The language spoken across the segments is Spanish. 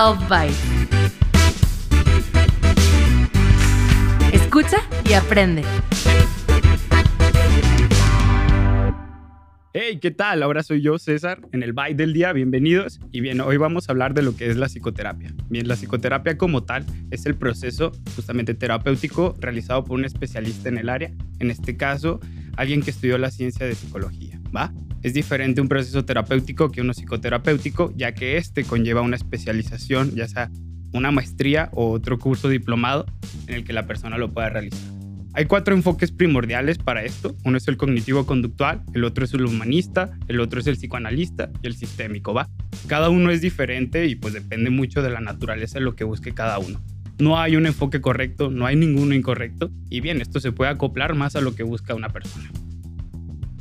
of Byte. Escucha y aprende. Hey, ¿qué tal? Ahora soy yo, César, en el Byte del Día. Bienvenidos. Y bien, hoy vamos a hablar de lo que es la psicoterapia. Bien, la psicoterapia como tal es el proceso justamente terapéutico realizado por un especialista en el área. En este caso, alguien que estudió la ciencia de psicología, ¿va? Es diferente un proceso terapéutico que uno psicoterapéutico, ya que este conlleva una especialización, ya sea una maestría o otro curso diplomado en el que la persona lo pueda realizar. Hay 4 enfoques primordiales para esto. Uno es el cognitivo-conductual, el otro es el humanista, el otro es el psicoanalista y el sistémico, ¿va? Cada uno es diferente y pues depende mucho de la naturaleza de lo que busque cada uno. No hay un enfoque correcto, no hay ninguno incorrecto. Y bien, esto se puede acoplar más a lo que busca una persona.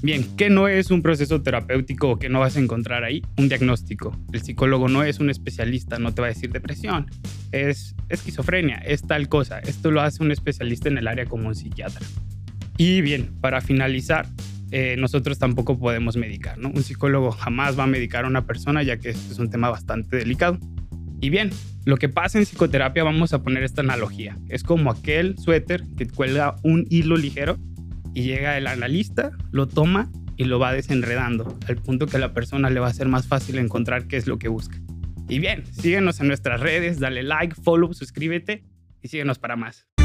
Bien, ¿qué no es un proceso terapéutico o qué no vas a encontrar ahí? Un diagnóstico. El psicólogo no es un especialista, no te va a decir depresión, es esquizofrenia, es tal cosa. Esto lo hace un especialista en el área como un psiquiatra. Y bien, para finalizar, nosotros tampoco podemos medicar, ¿no? Un psicólogo jamás va a medicar a una persona, ya que esto es un tema bastante delicado. Y bien, lo que pasa en psicoterapia, vamos a poner esta analogía. Es como aquel suéter que cuelga un hilo ligero y llega el analista, lo toma y lo va desenredando, al punto que a la persona le va a ser más fácil encontrar qué es lo que busca. Y bien, síguenos en nuestras redes, dale like, follow, suscríbete y síguenos para más.